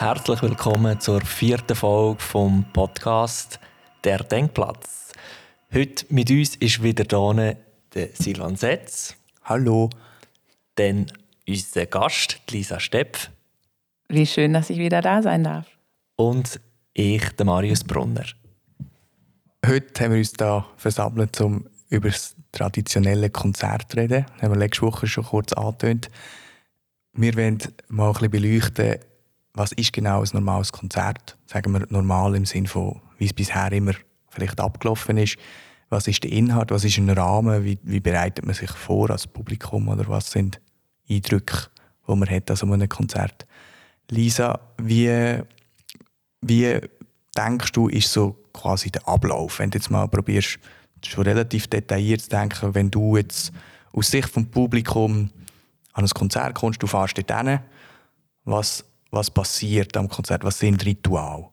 Herzlich willkommen zur 4. Folge vom Podcast «Der Denkplatz». Heute mit uns ist wieder hier der Silvan Setz. Hallo. Dann unser Gast, Lisa Stepf. Wie schön, dass ich wieder da sein darf. Und ich, der Marius Brunner. Heute haben wir uns hier versammelt, um über das traditionelle Konzert zu reden. Das haben wir letzte Woche schon kurz angetönt. Wir wollen mal ein bisschen beleuchten, was ist genau ein normales Konzert? Sagen wir normal im Sinne von, wie es bisher immer vielleicht abgelaufen ist. Was ist der Inhalt? Was ist ein Rahmen? Wie bereitet man sich vor als Publikum? Oder was sind Eindrücke, die man hat an so einem Konzert? Lisa, wie denkst du, ist so quasi der Ablauf? Wenn du jetzt mal probierst, schon relativ detailliert zu denken, wenn du jetzt aus Sicht des Publikums an ein Konzert kommst, du fährst dort hin, was passiert am Konzert? Was sind Rituale?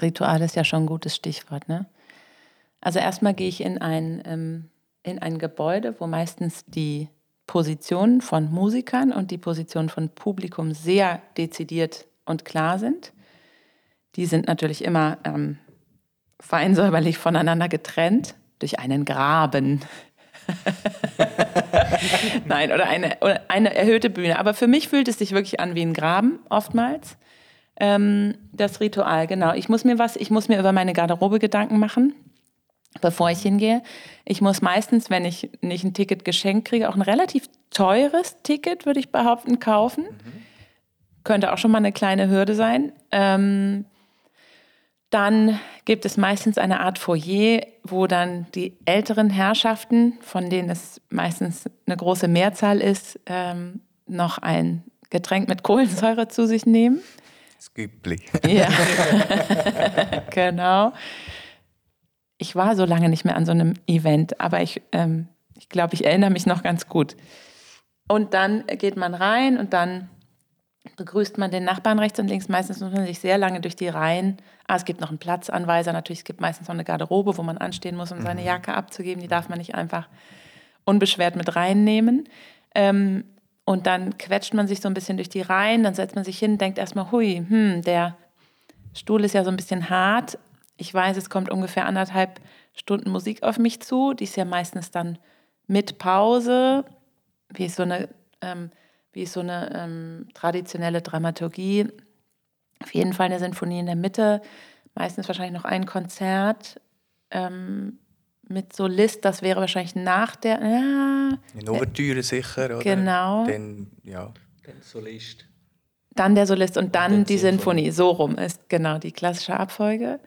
Ritual ist ja schon ein gutes Stichwort, ne? Also erstmal gehe ich in ein Gebäude, wo meistens die Positionen von Musikern und die Positionen von Publikum sehr dezidiert und klar sind. Die sind natürlich immer feinsäuberlich voneinander getrennt durch einen Graben. Nein, oder eine erhöhte Bühne. Aber für mich fühlt es sich wirklich an wie ein Graben, oftmals. Das Ritual, genau. Ich muss mir über meine Garderobe Gedanken machen, bevor ich hingehe. Ich muss meistens, wenn ich nicht ein Ticket geschenkt kriege, auch ein relativ teures Ticket, würde ich behaupten, kaufen. Könnte auch schon mal eine kleine Hürde sein. Dann gibt es meistens eine Art Foyer, wo dann die älteren Herrschaften, von denen es meistens eine große Mehrzahl ist, noch ein Getränk mit Kohlensäure zu sich nehmen. Das Gübli. Ja, genau. Ich war so lange nicht mehr an so einem Event, aber ich glaube, ich erinnere mich noch ganz gut. Und dann geht man rein und dann begrüßt man den Nachbarn rechts und links. Meistens muss man sich sehr lange durch die Reihen. Es gibt noch einen Platzanweiser natürlich. Es gibt meistens noch eine Garderobe, wo man anstehen muss, um seine Jacke abzugeben. Die darf man nicht einfach unbeschwert mit reinnehmen. Und dann quetscht man sich so ein bisschen durch die Reihen. Dann setzt man sich hin, denkt erstmal, der Stuhl ist ja so ein bisschen hart. Ich weiß, es kommt ungefähr 1,5 Stunden Musik auf mich zu. Die ist ja meistens dann mit Pause, wie so eine traditionelle Dramaturgie. Auf jeden Fall eine Sinfonie in der Mitte, meistens wahrscheinlich noch ein Konzert mit Solist, das wäre wahrscheinlich nach der... Eine Ouvertüre sicher, oder? Genau. Dann Solist. Dann der Solist und dann die Sinfonie. So rum ist genau die klassische Abfolge.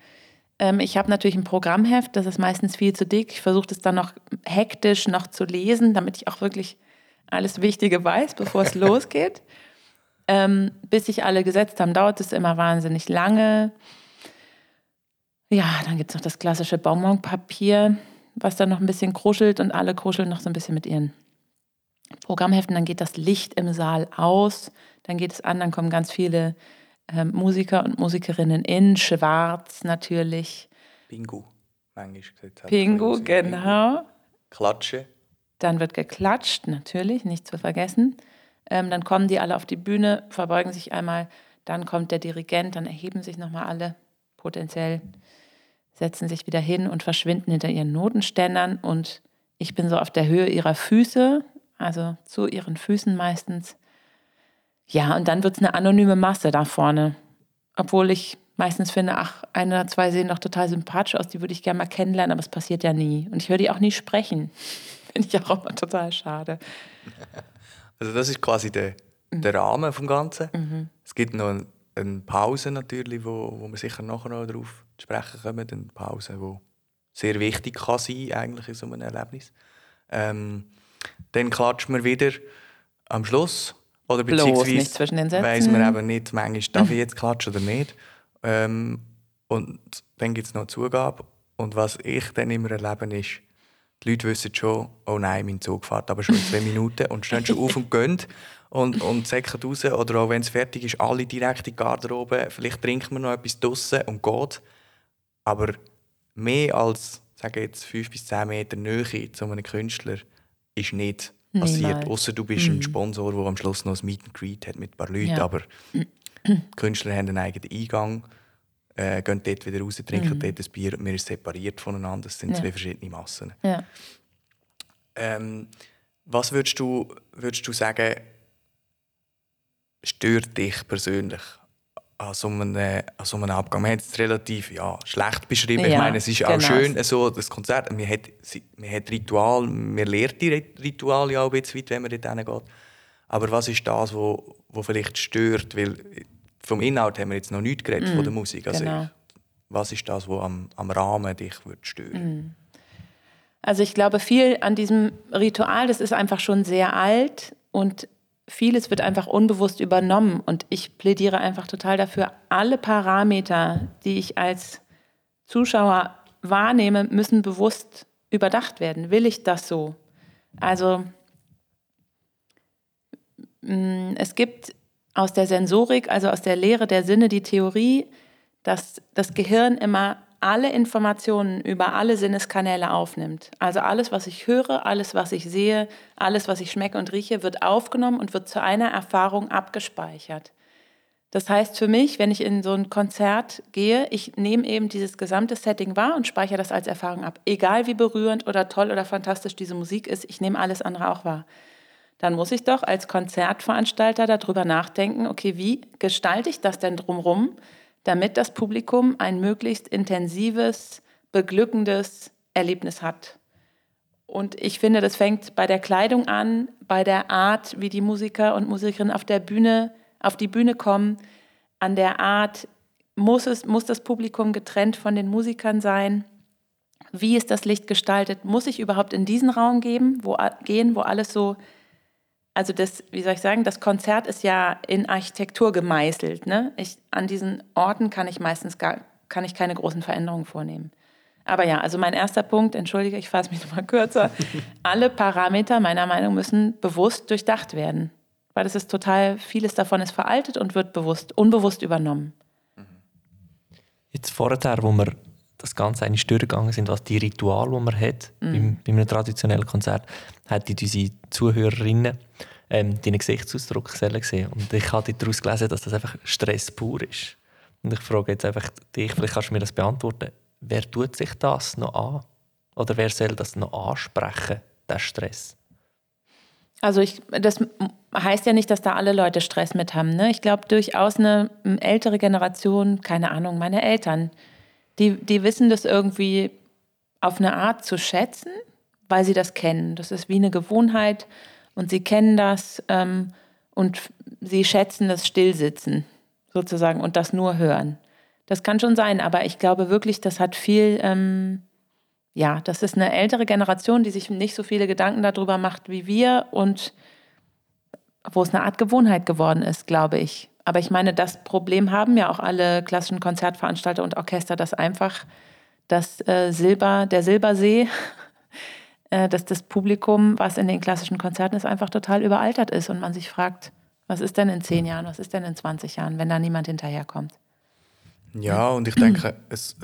Ich habe natürlich ein Programmheft, das ist meistens viel zu dick. Ich versuche das dann noch hektisch noch zu lesen, damit ich auch wirklich alles Wichtige weiß, bevor es losgeht. Bis sich alle gesetzt haben, dauert es immer wahnsinnig lange. Ja, dann gibt es noch das klassische Bonbonpapier, was dann noch ein bisschen kruschelt und alle kruscheln noch so ein bisschen mit ihren Programmheften. Dann geht das Licht im Saal aus, dann geht es an, dann kommen ganz viele Musiker und Musikerinnen in Schwarz natürlich. Pingu, englisch gesagt. Pingu, genau. Klatsche. Dann wird geklatscht, natürlich, nicht zu vergessen. Dann kommen die alle auf die Bühne, verbeugen sich einmal, dann kommt der Dirigent, dann erheben sich nochmal alle potenziell, setzen sich wieder hin und verschwinden hinter ihren Notenständern. Und ich bin so auf der Höhe ihrer Füße, also zu ihren Füßen meistens. Ja, und dann wird es eine anonyme Masse da vorne. Obwohl ich meistens finde, ein oder zwei sehen doch total sympathisch aus, die würde ich gerne mal kennenlernen, aber es passiert ja nie. Und ich höre die auch nie sprechen. Finde ich auch immer total schade. Also das ist quasi der Rahmen des Ganzen. Es gibt noch eine Pause natürlich, wo wir sicher nachher noch darauf zu sprechen kommen. Eine Pause, die sehr wichtig kann sein eigentlich in so einem Erlebnis. Dann klatschen wir wieder am Schluss. Oder beziehungsweise nicht zwischen den Sätzen. Weiss man eben nicht, manchmal darf ich jetzt klatschen oder nicht. Und dann gibt es noch eine Zugabe. Und was ich dann immer erlebe ist, die Leute wissen schon, oh nein, mein Zug fährt aber schon in 2 Minuten und stehen schon auf und gehen und säcken raus. Oder auch wenn es fertig ist, alle direkt in die Garderobe. Vielleicht trinkt man noch etwas draussen und geht. Aber mehr als, sage ich jetzt, 5 bis 10 Meter Nähe zu einem Künstler ist nicht passiert. Außer du bist ein Sponsor, der am Schluss noch ein Meet and Greet hat mit ein paar Leuten. Ja. Aber Die Künstler haben einen eigenen Eingang, gehen dort wieder raus, trinken dort ein Bier und wir sind separiert voneinander. Das sind zwei verschiedene Massen. Ja. Was würdest du sagen, stört dich persönlich an so einem Abgang? Man hat es relativ schlecht beschrieben. Ja, ich meine, es ist auch schön, so, das Konzert. Man hat Ritual, man lernt die Rituale auch ein bisschen weit, wenn man dort hingeht. Aber was ist das, was vielleicht stört? Weil vom Inhalt haben wir jetzt noch nichts geredet, von der Musik. Also was ist das, was am Rahmen dich würde stören? Mm. Also ich glaube, viel an diesem Ritual, das ist einfach schon sehr alt und vieles wird einfach unbewusst übernommen. Und ich plädiere einfach total dafür, alle Parameter, die ich als Zuschauer wahrnehme, müssen bewusst überdacht werden. Will ich das so? Also es gibt aus der Sensorik, also aus der Lehre der Sinne, die Theorie, dass das Gehirn immer alle Informationen über alle Sinneskanäle aufnimmt. Also alles, was ich höre, alles, was ich sehe, alles, was ich schmecke und rieche, wird aufgenommen und wird zu einer Erfahrung abgespeichert. Das heißt für mich, wenn ich in so ein Konzert gehe, ich nehme eben dieses gesamte Setting wahr und speichere das als Erfahrung ab. Egal wie berührend oder toll oder fantastisch diese Musik ist, ich nehme alles andere auch wahr. Dann muss ich doch als Konzertveranstalter darüber nachdenken, okay, wie gestalte ich das denn drumherum, damit das Publikum ein möglichst intensives, beglückendes Erlebnis hat. Und ich finde, das fängt bei der Kleidung an, bei der Art, wie die Musiker und Musikerinnen auf die Bühne kommen, an der Art, muss das Publikum getrennt von den Musikern sein, wie ist das Licht gestaltet, muss ich überhaupt in diesen Raum gehen, wo alles so... Also das, wie soll ich sagen, das Konzert ist ja in Architektur gemeißelt. Ne? An diesen Orten kann ich keine großen Veränderungen vornehmen. Aber ja, also mein erster Punkt, entschuldige, ich fasse mich nochmal kürzer. Alle Parameter meiner Meinung nach müssen bewusst durchdacht werden. Weil das ist total, vieles davon ist veraltet und wird unbewusst übernommen. Jetzt vorher, wo wir das Ganze eigentlich durchgegangen sind, was die Rituale, die man hat bei einem traditionellen Konzert, hat unsere Zuhörerinnen deinen Gesichtsausdruck gesehen. Und ich habe daraus gelesen, dass das einfach Stress pur ist. Und ich frage jetzt einfach dich, vielleicht kannst du mir das beantworten, wer tut sich das noch an? Oder wer soll das noch ansprechen, den Stress? Also das heißt ja nicht, dass da alle Leute Stress mit haben. Ne? Ich glaube, durchaus eine ältere Generation, keine Ahnung, meine Eltern, die wissen das irgendwie auf eine Art zu schätzen, weil sie das kennen. Das ist wie eine Gewohnheit und sie kennen das und sie schätzen das Stillsitzen sozusagen und das nur hören. Das kann schon sein, aber ich glaube wirklich, das hat viel, das ist eine ältere Generation, die sich nicht so viele Gedanken darüber macht wie wir und wo es eine Art Gewohnheit geworden ist, glaube ich. Aber ich meine, das Problem haben ja auch alle klassischen Konzertveranstalter und Orchester, dass einfach der Silbersee, dass das Publikum, was in den klassischen Konzerten ist, einfach total überaltert ist und man sich fragt, was ist denn in 10 Jahren, was ist denn in 20 Jahren, wenn da niemand hinterherkommt? Ja, und ich denke, es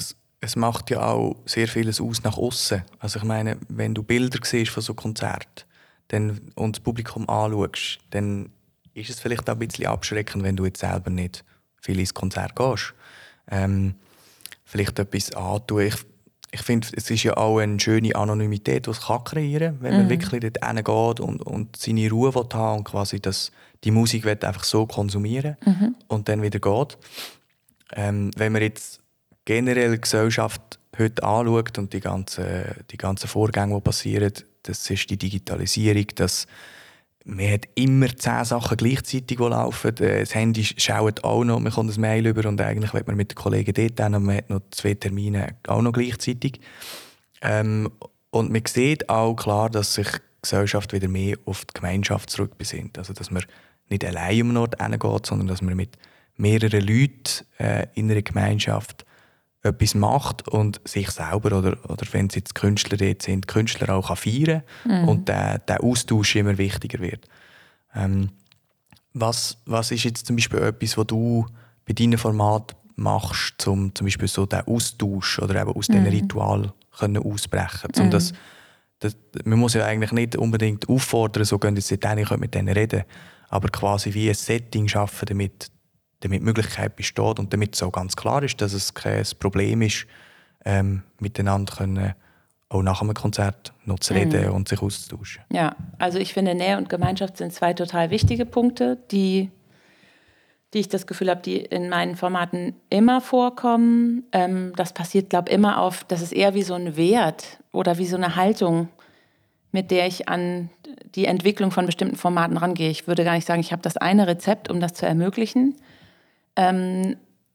macht ja auch sehr vieles aus nach außen. Also ich meine, wenn du Bilder siehst von so Konzerten und das Publikum anschaust, dann ist es vielleicht auch ein bisschen abschreckend, wenn du jetzt selber nicht viel ins Konzert gehst. Vielleicht etwas antun. Ich finde, es ist ja auch eine schöne Anonymität, die es kreieren kann, wenn man wirklich dort hingeht und seine Ruhe haben will und quasi die Musik einfach so konsumieren und dann wieder geht. Wenn man jetzt generell die Gesellschaft heute anschaut und die ganzen Vorgänge, die passieren, das ist die Digitalisierung, man hat immer 10 Sachen gleichzeitig, die laufen. Das Handy schaut auch noch, man kommt ein Mail über und eigentlich will man mit den Kollegen dort hin und man hat noch 2 Termine auch noch gleichzeitig. Und man sieht auch klar, dass sich die Gesellschaft wieder mehr auf die Gemeinschaft zurückbesinnt. Also dass man nicht allein um den Ort hingeht, sondern dass man mit mehreren Leuten in einer Gemeinschaft etwas macht und sich selber oder wenn es jetzt Künstler dort sind, Künstler auch feiern kann und der Austausch immer wichtiger wird. Was ist jetzt zum Beispiel etwas, was du bei deinem Format machst, um zum Beispiel so den Austausch oder eben aus diesen Ritual ausbrechen zu können? Man muss ja eigentlich nicht unbedingt auffordern, so gehen jetzt dort hin, ich könnte mit denen reden, aber quasi wie ein Setting schaffen, damit damit die Möglichkeit besteht und damit es auch ganz klar ist, dass es kein Problem ist, miteinander können, auch nach einem Konzert noch zu reden und sich auszutauschen. Ja, also ich finde, Nähe und Gemeinschaft sind zwei total wichtige Punkte, die ich das Gefühl habe, die in meinen Formaten immer vorkommen. Das passiert, glaube ich, immer auf, das ist eher wie so ein Wert oder wie so eine Haltung, mit der ich an die Entwicklung von bestimmten Formaten rangehe. Ich würde gar nicht sagen, ich habe das eine Rezept, um das zu ermöglichen.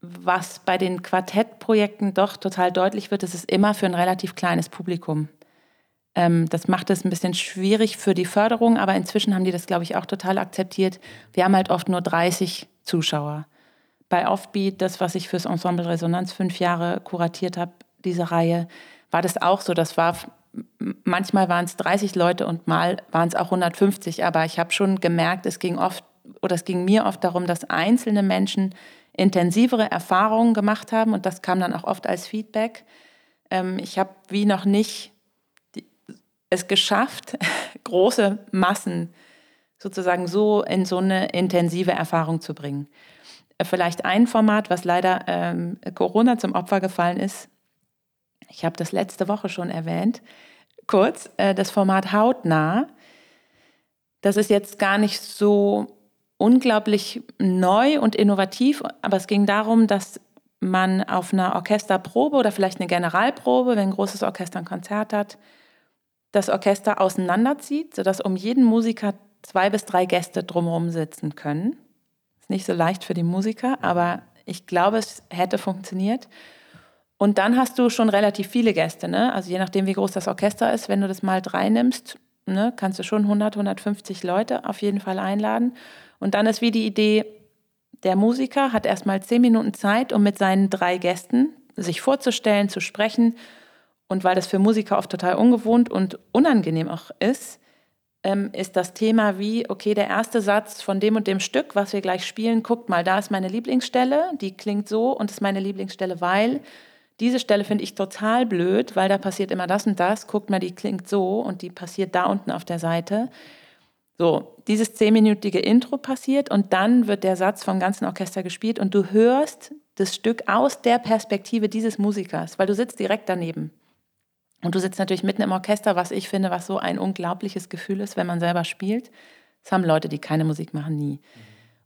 Was bei den Quartettprojekten doch total deutlich wird, ist es immer für ein relativ kleines Publikum. Das macht es ein bisschen schwierig für die Förderung, aber inzwischen haben die das, glaube ich, auch total akzeptiert. Wir haben halt oft nur 30 Zuschauer. Bei Offbeat, das, was ich fürs Ensemble Resonanz 5 Jahre kuratiert habe, diese Reihe, war das auch so. Das war, manchmal waren es 30 Leute und mal waren es auch 150, aber ich habe schon gemerkt, es ging mir oft darum, dass einzelne Menschen intensivere Erfahrungen gemacht haben und das kam dann auch oft als Feedback. Ich habe wie noch nicht es geschafft, große Massen sozusagen so in so eine intensive Erfahrung zu bringen. Vielleicht ein Format, was leider Corona zum Opfer gefallen ist. Ich habe das letzte Woche schon erwähnt, kurz, das Format Hautnah. Das ist jetzt gar nicht so unglaublich neu und innovativ, aber es ging darum, dass man auf einer Orchesterprobe oder vielleicht eine Generalprobe, wenn ein großes Orchester ein Konzert hat, das Orchester auseinanderzieht, sodass um jeden Musiker 2 bis 3 Gäste drumherum sitzen können. Ist nicht so leicht für die Musiker, aber ich glaube, es hätte funktioniert. Und dann hast du schon relativ viele Gäste, ne? Also je nachdem, wie groß das Orchester ist, wenn du das mal 3 nimmst, ne, kannst du schon 100, 150 Leute auf jeden Fall einladen. Und dann ist wie die Idee, der Musiker hat erstmal 10 Minuten Zeit, um mit seinen 3 Gästen sich vorzustellen, zu sprechen. Und weil das für Musiker oft total ungewohnt und unangenehm auch ist, ist das Thema wie, okay, der erste Satz von dem und dem Stück, was wir gleich spielen, guckt mal, da ist meine Lieblingsstelle, die klingt so und ist meine Lieblingsstelle, weil diese Stelle finde ich total blöd, weil da passiert immer das und das, guckt mal, die klingt so und die passiert da unten auf der Seite. So, dieses 10-minütige Intro passiert und dann wird der Satz vom ganzen Orchester gespielt und du hörst das Stück aus der Perspektive dieses Musikers, weil du sitzt direkt daneben. Und du sitzt natürlich mitten im Orchester, was ich finde, was so ein unglaubliches Gefühl ist, wenn man selber spielt. Das haben Leute, die keine Musik machen, nie.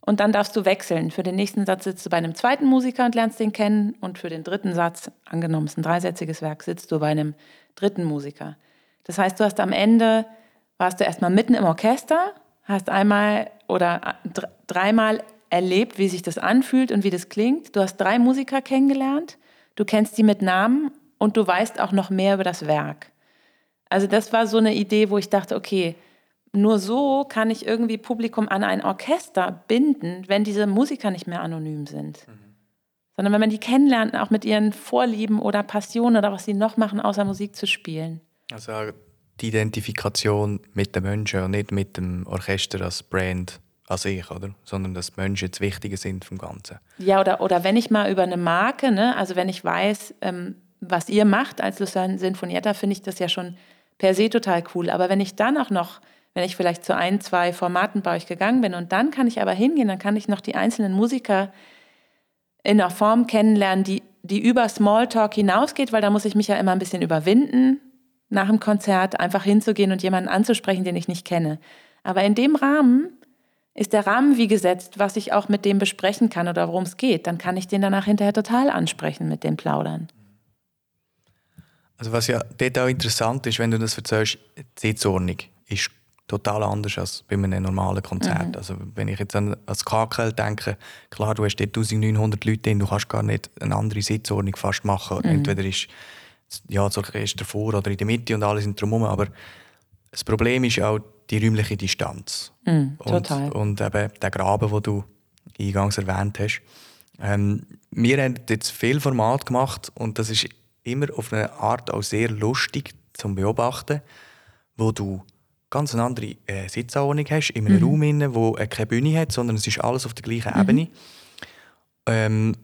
Und dann darfst du wechseln. Für den nächsten Satz sitzt du bei einem zweiten Musiker und lernst den kennen. Und für den dritten Satz, angenommen es ist ein dreisätziges Werk, sitzt du bei einem dritten Musiker. Das heißt, du hast am Ende, warst du erstmal mitten im Orchester, hast einmal oder dreimal erlebt, wie sich das anfühlt und wie das klingt. Du hast 3 Musiker kennengelernt, du kennst die mit Namen und du weißt auch noch mehr über das Werk. Also das war so eine Idee, wo ich dachte, okay, nur so kann ich irgendwie Publikum an ein Orchester binden, wenn diese Musiker nicht mehr anonym sind. Mhm. Sondern wenn man die kennenlernt, auch mit ihren Vorlieben oder Passionen oder was sie noch machen, außer Musik zu spielen. Also die Identifikation mit den Menschen und nicht mit dem Orchester als Brand an sich, oder? Sondern dass Menschen das Wichtige sind vom Ganzen. Ja, oder wenn ich mal über eine Marke, ne, also wenn ich weiß, was ihr macht als Luzern Sinfonietta, finde ich das ja schon per se total cool. Aber wenn ich dann auch noch, wenn ich vielleicht zu 1, 2 Formaten bei euch gegangen bin und dann kann ich aber hingehen, dann kann ich noch die einzelnen Musiker in einer Form kennenlernen, die über Smalltalk hinausgeht, weil da muss ich mich ja immer ein bisschen überwinden, nach dem Konzert einfach hinzugehen und jemanden anzusprechen, den ich nicht kenne. Aber in dem Rahmen ist der Rahmen wie gesetzt, was ich auch mit dem besprechen kann oder worum es geht. Dann kann ich den danach hinterher total ansprechen mit dem Plaudern. Also was ja dort auch interessant ist, wenn du das erzählst, die Sitzordnung ist total anders als bei einem normalen Konzert. Mhm. Also wenn ich jetzt an das KKL denke, klar, du hast dort 1900 Leute drin, du kannst gar nicht eine andere Sitzordnung fast machen. Mhm. Entweder ist ja, das Orchester vor oder in der Mitte und alle sind drumherum. Aber das Problem ist auch die räumliche Distanz. Mhm, total. Und eben der Graben, den du eingangs erwähnt hast. Wir haben jetzt viel Format gemacht und das ist immer auf eine Art auch sehr lustig zum Beobachten, wo du ganz eine andere Sitzordnung hast, in einem Raum, in wo keine Bühne hat, sondern es ist alles auf der gleichen Ebene.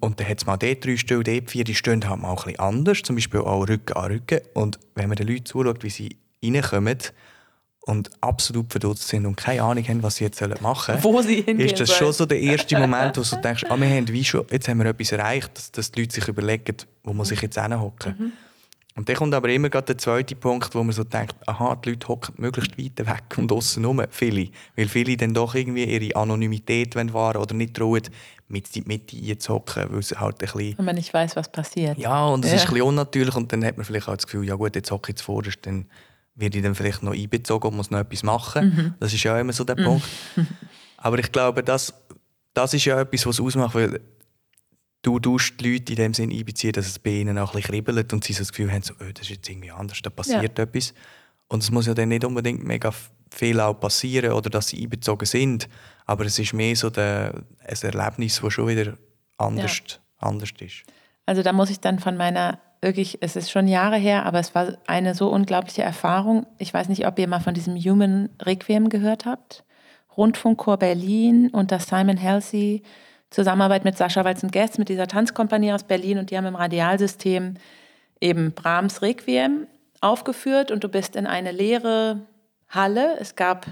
Und dann hat es mal dort 3 Stühle, dort 4, die stehen halt mal ein bisschen anders, zum Beispiel auch Rücken an Rücken. Und wenn man den Leuten zuschaut, wie sie reinkommen und absolut verdutzt sind und keine Ahnung haben, was sie jetzt machen sollen, ist das schon so der erste Moment, wo du denkst, ah, wir haben wie schon, jetzt haben wir etwas erreicht, dass die Leute sich überlegen, wo man sich jetzt hinhocken. Mhm. Und dann kommt aber immer gerade der zweite Punkt, wo man so denkt, aha, die Leute hocken möglichst weit weg und aussen rum, viele. Weil viele dann doch irgendwie ihre Anonymität wahren wollen oder nicht trauen, mit in die Mitte einzuhocken, weil es halt ein bisschen... Und man nicht weiss, was passiert. Ja, und es ist ein bisschen unnatürlich und dann hat man vielleicht auch das Gefühl, ja gut, jetzt hocke ich zuvorderst, dann werde ich dann vielleicht noch einbezogen und muss noch etwas machen. Mhm. Das ist ja immer so der Punkt. Aber ich glaube, das ist ja etwas, was es ausmacht, weil du tust die Leute in dem Sinn einbeziehen, dass es bei ihnen auch ein bisschen kribbelt und sie so das Gefühl haben, so, das ist jetzt irgendwie anders, da passiert etwas. Und es muss ja dann nicht unbedingt mega viel auch passieren oder dass sie einbezogen sind, aber es ist mehr so ein Erlebnis, das schon wieder anders ist. Also da muss ich dann von meiner, wirklich, es ist schon Jahre her, aber es war eine so unglaubliche Erfahrung. Ich weiß nicht, ob ihr mal von diesem Human Requiem gehört habt. Rundfunkchor Berlin unter Simon Halsey, Zusammenarbeit mit Sascha Walz und Guests, mit dieser Tanzkompanie aus Berlin, und die haben im Radialsystem eben Brahms Requiem aufgeführt und du bist in eine leere Halle. Es gab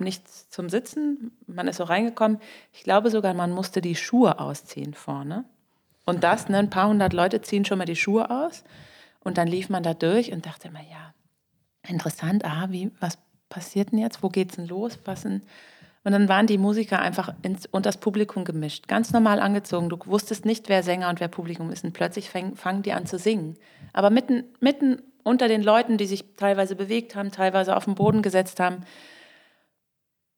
nichts zum Sitzen, man ist so reingekommen. Ich glaube sogar, man musste die Schuhe ausziehen vorne. Und das, ein paar hundert Leute ziehen schon mal die Schuhe aus und dann lief man da durch und dachte immer, ja, interessant, was passiert denn jetzt, wo geht's denn los, Und dann waren die Musiker einfach und das Publikum gemischt, ganz normal angezogen. Du wusstest nicht, wer Sänger und wer Publikum ist. Und plötzlich fangen die an zu singen. Aber mitten unter den Leuten, die sich teilweise bewegt haben, teilweise auf den Boden gesetzt haben.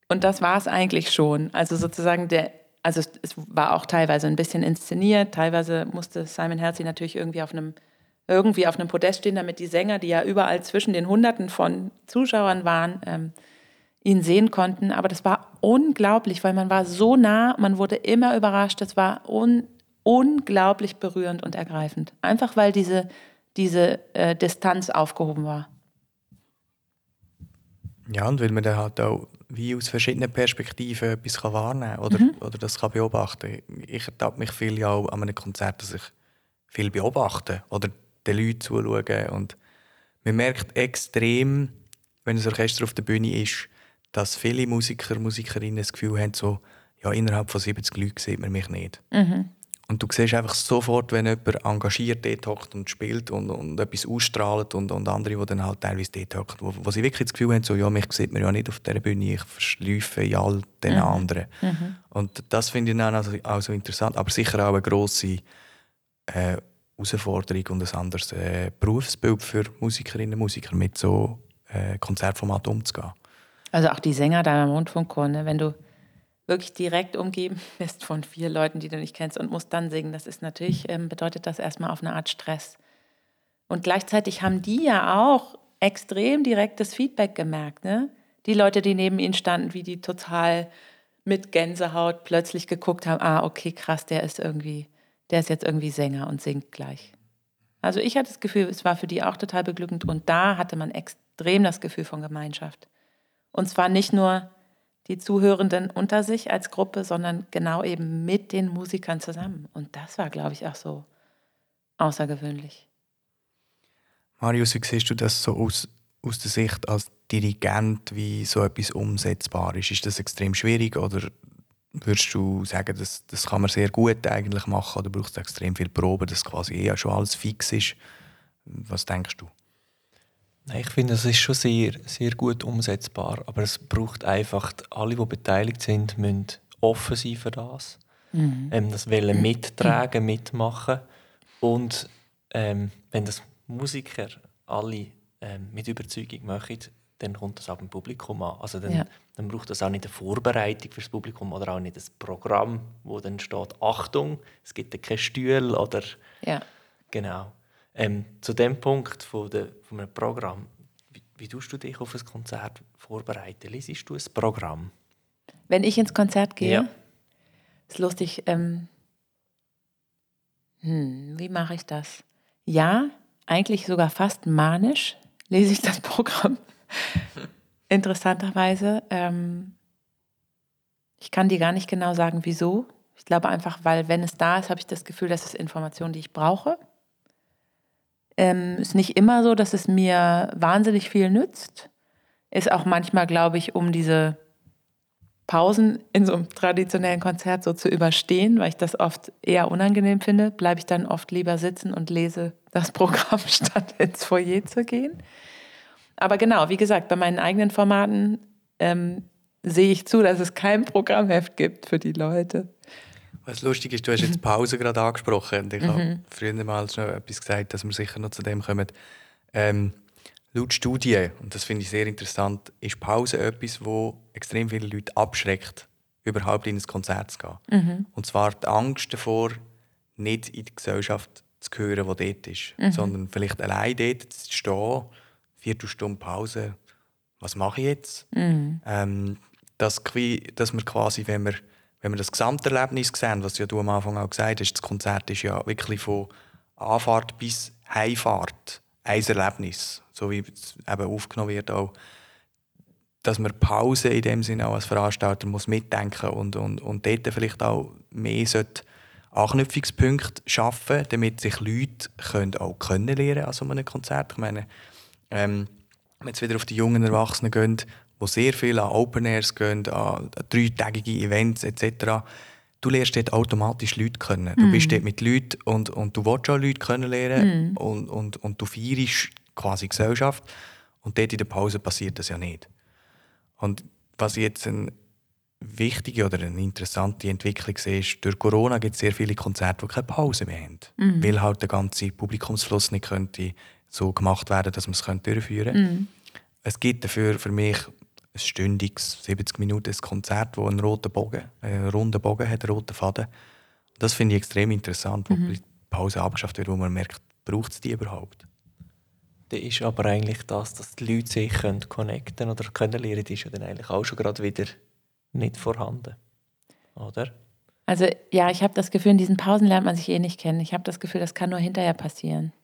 Und das war es eigentlich schon. Also sozusagen, es war auch teilweise ein bisschen inszeniert. Teilweise musste Simon Halsey natürlich irgendwie auf einem Podest stehen, damit die Sänger, die ja überall zwischen den Hunderten von Zuschauern waren, ihn sehen konnten, aber das war unglaublich, weil man war so nah, man wurde immer überrascht, das war unglaublich berührend und ergreifend. Einfach weil diese Distanz aufgehoben war. Ja, und weil man dann halt auch wie aus verschiedenen Perspektiven etwas wahrnehmen kann oder das kann beobachten. Ich ertappe mich viel auch an einem Konzert, dass ich viel beobachte oder den Leuten zuschaue. Und man merkt extrem, wenn ein Orchester auf der Bühne ist, dass viele Musiker, Musikerinnen das Gefühl haben, so, ja, innerhalb von 70 Leuten sieht man mich nicht. Mhm. Und du siehst einfach sofort, wenn jemand engagiert dort hockt und spielt und etwas ausstrahlt und andere, die dann halt teilweise dort hocken, wo sie wirklich das Gefühl haben, so, ja, mich sieht man ja nicht auf dieser Bühne, ich verschleife ja all den anderen. Mhm. Und das finde ich dann auch so interessant, aber sicher auch eine grosse Herausforderung und ein anderes Berufsbild für Musikerinnen und Musiker, mit so Konzertformat umzugehen. Also auch die Sänger da im Rundfunkchor, ne? Wenn du wirklich direkt umgeben bist von 4 Leuten, die du nicht kennst und musst dann singen, das ist natürlich, bedeutet das erstmal auf eine Art Stress. Und gleichzeitig haben die ja auch extrem direktes Feedback gemerkt, ne? Die Leute, die neben ihnen standen, wie die total mit Gänsehaut plötzlich geguckt haben, okay, krass, der ist jetzt irgendwie Sänger und singt gleich. Also ich hatte das Gefühl, es war für die auch total beglückend und da hatte man extrem das Gefühl von Gemeinschaft. Und zwar nicht nur die Zuhörenden unter sich als Gruppe, sondern genau eben mit den Musikern zusammen. Und das war, glaube ich, auch so außergewöhnlich. Marius, wie siehst du das so aus der Sicht als Dirigent, wie so etwas umsetzbar ist? Ist das extrem schwierig oder würdest du sagen, das kann man sehr gut eigentlich machen oder braucht es extrem viel Proben, dass quasi schon alles fix ist? Was denkst du? Ich finde, es ist schon sehr, sehr gut umsetzbar, aber es braucht einfach, alle, die beteiligt sind, müssen offen sein für das. Mhm. Das wollen mittragen, mitmachen. Und wenn das Musiker alle mit Überzeugung machen, dann kommt das auch beim Publikum an. Also dann braucht das auch nicht eine Vorbereitung für das Publikum oder auch nicht ein Programm, wo dann steht, Achtung, es gibt keine Stühle oder... Ja. Genau. Zu dem Punkt von einem Programm, wie tust du dich auf ein Konzert vorbereiten? Liest du ein Programm? Wenn ich ins Konzert gehe? Ja. Ist lustig. Wie mache ich das? Ja, eigentlich sogar fast manisch lese ich das Programm. Interessanterweise. Ich kann dir gar nicht genau sagen, wieso. Ich glaube einfach, weil wenn es da ist, habe ich das Gefühl, das ist Information, die ich brauche. Ist nicht immer so, dass es mir wahnsinnig viel nützt. ist auch manchmal, glaube ich, um diese Pausen in so einem traditionellen Konzert so zu überstehen, weil ich das oft eher unangenehm finde, bleibe ich dann oft lieber sitzen und lese das Programm, statt ins Foyer zu gehen. Aber genau, wie gesagt, bei meinen eigenen Formaten sehe ich zu, dass es kein Programmheft gibt für die Leute. Was lustig ist, du hast jetzt Pause gerade angesprochen. Und ich habe früher mal schon etwas gesagt, dass wir sicher noch zu dem kommen. Laut Studien, und das finde ich sehr interessant, ist Pause etwas, das extrem viele Leute abschreckt, überhaupt in ein Konzert zu gehen. Und zwar die Angst davor, nicht in die Gesellschaft zu gehören, die dort ist, sondern vielleicht allein dort zu stehen, 4 Stunden Pause, was mache ich jetzt? Dass wir quasi, wenn wir das Gesamterlebnis sehen, was ja du am Anfang auch gesagt hast, das Konzert ist ja wirklich von Anfahrt bis Heimfahrt ein Erlebnis, so wie es eben aufgenommen wird auch, dass man Pause in dem Sinne auch als Veranstalter muss mitdenken und dort vielleicht auch mehr Anknüpfungspunkte schaffen sollte, damit sich Leute auch lernen an so einem Konzert. Ich meine, wenn jetzt wieder auf die jungen Erwachsenen gehen, die sehr viel an Open Airs gehen, an 3-tägige Events etc., du lernst dort automatisch Leute kennen. Du bist dort mit Leuten und du willst schon Leute kennenlernen und du feierst quasi Gesellschaft. Und dort in der Pause passiert das ja nicht. Und was ich jetzt eine wichtige oder eine interessante Entwicklung sehe, ist, durch Corona gibt es sehr viele Konzerte, die keine Pause mehr haben. Weil halt der ganze Publikumsfluss nicht könnte so gemacht werden, dass man es durchführen könnte. Es gibt dafür für mich ein stündiges, 70 Minuten Konzert, das einen runden Bogen hat, einen roten Faden. Das finde ich extrem interessant, wo die Pause abgeschafft wird, wo man merkt, braucht es die überhaupt? Das ist aber eigentlich das, dass die Leute sich connecten oder kennenlernen, ist ja dann eigentlich auch schon gerade wieder nicht vorhanden, oder? Also ja, ich habe das Gefühl, in diesen Pausen lernt man sich eh nicht kennen. Ich habe das Gefühl, das kann nur hinterher passieren.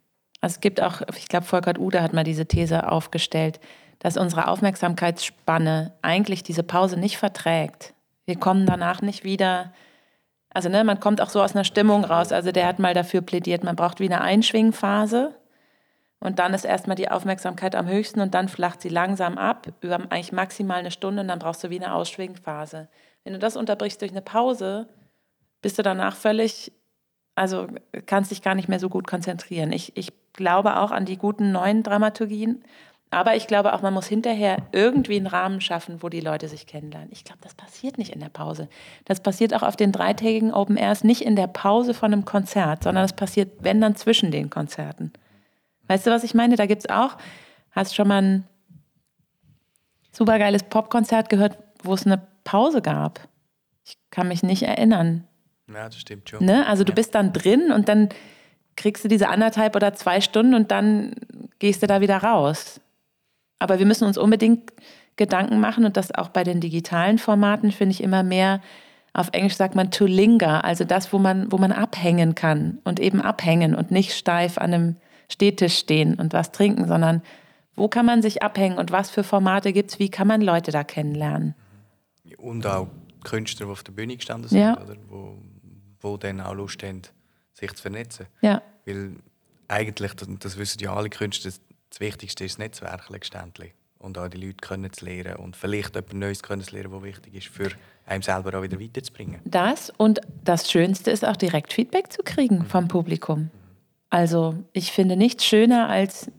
Also es gibt auch, ich glaube, Volker Ude hat mal diese These aufgestellt, dass unsere Aufmerksamkeitsspanne eigentlich diese Pause nicht verträgt. Wir kommen danach nicht wieder, also ne, man kommt auch so aus einer Stimmung raus. Also der hat mal dafür plädiert, man braucht wie eine Einschwingphase und dann ist erstmal die Aufmerksamkeit am höchsten und dann flacht sie langsam ab, über eigentlich maximal 1 Stunde und dann brauchst du wie eine Ausschwingphase. Wenn du das unterbrichst durch eine Pause, bist du danach völlig, also kannst dich gar nicht mehr so gut konzentrieren. Ich glaube auch an die guten neuen Dramaturgien, aber ich glaube auch, man muss hinterher irgendwie einen Rahmen schaffen, wo die Leute sich kennenlernen. Ich glaube, das passiert nicht in der Pause. Das passiert auch auf den 3-tägigen Open Airs nicht in der Pause von einem Konzert, sondern das passiert, wenn, dann zwischen den Konzerten. Weißt du, was ich meine? Da gibt es auch, hast schon mal ein supergeiles Popkonzert gehört, wo es eine Pause gab? Ich kann mich nicht erinnern. Ja, das stimmt schon. Ne? Also du bist dann drin und dann kriegst du diese 1,5 oder 2 Stunden und dann gehst du da wieder raus. Aber wir müssen uns unbedingt Gedanken machen und das auch bei den digitalen Formaten, finde ich, immer mehr, auf Englisch sagt man to linger, also das, wo man abhängen kann und eben abhängen und nicht steif an einem Stehtisch stehen und was trinken, sondern wo kann man sich abhängen und was für Formate gibt es, wie kann man Leute da kennenlernen. Und auch Künstler, die auf der Bühne gestanden sind, oder wo dann auch Lust haben, sich zu vernetzen. Ja. Weil eigentlich, das wissen ja alle Künstler, das Wichtigste ist das Netzwerk letztendlich. Und auch die Leute können es lernen und vielleicht etwas Neues können es lernen, was wichtig ist, für einem selber auch wieder weiterzubringen. Das und das Schönste ist auch direkt Feedback zu kriegen vom Publikum. Also ich finde nichts schöner, als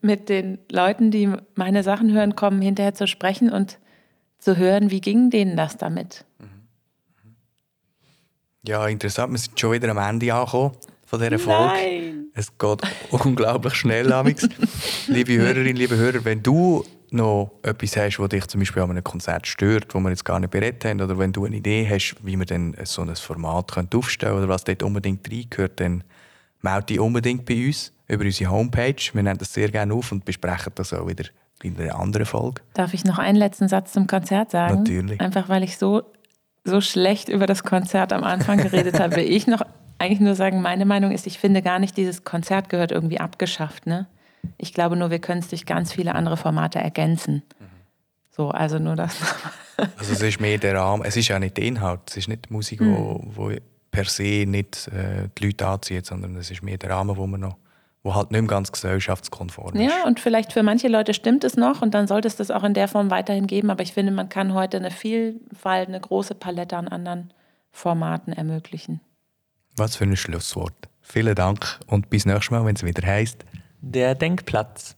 mit den Leuten, die meine Sachen hören, kommen, hinterher zu sprechen und zu hören, wie ging denen das damit. Ja, interessant. Wir sind schon wieder am Ende angekommen von dieser Folge. Nein. Es geht unglaublich schnell, Amix. Liebe Hörerinnen, liebe Hörer, wenn du noch etwas hast, was dich zum Beispiel an einem Konzert stört, wo wir jetzt gar nicht berät haben, oder wenn du eine Idee hast, wie man denn so ein Format aufstellen könnte oder was dort unbedingt reingehört, dann melde dich unbedingt bei uns über unsere Homepage. Wir nehmen das sehr gerne auf und besprechen das auch wieder in einer anderen Folge. Darf ich noch einen letzten Satz zum Konzert sagen? Natürlich. Einfach weil ich so schlecht über das Konzert am Anfang geredet habe, will ich noch eigentlich nur sagen, meine Meinung ist, ich finde gar nicht, dieses Konzert gehört irgendwie abgeschafft. Ne? Ich glaube nur, wir können es durch ganz viele andere Formate ergänzen. So, also nur das. Also es ist mehr der Rahmen, es ist ja nicht der Inhalt, es ist nicht die Musik, die per se nicht die Leute anzieht, sondern es ist mehr der Rahmen, wo man noch wo halt nicht mehr ganz gesellschaftskonform ist. Ja, und vielleicht für manche Leute stimmt es noch und dann sollte es das auch in der Form weiterhin geben. Aber ich finde, man kann heute eine Vielfalt, eine große Palette an anderen Formaten ermöglichen. Was für ein Schlusswort. Vielen Dank und bis nächstes Mal, wenn es wieder heisst Der Denkplatz.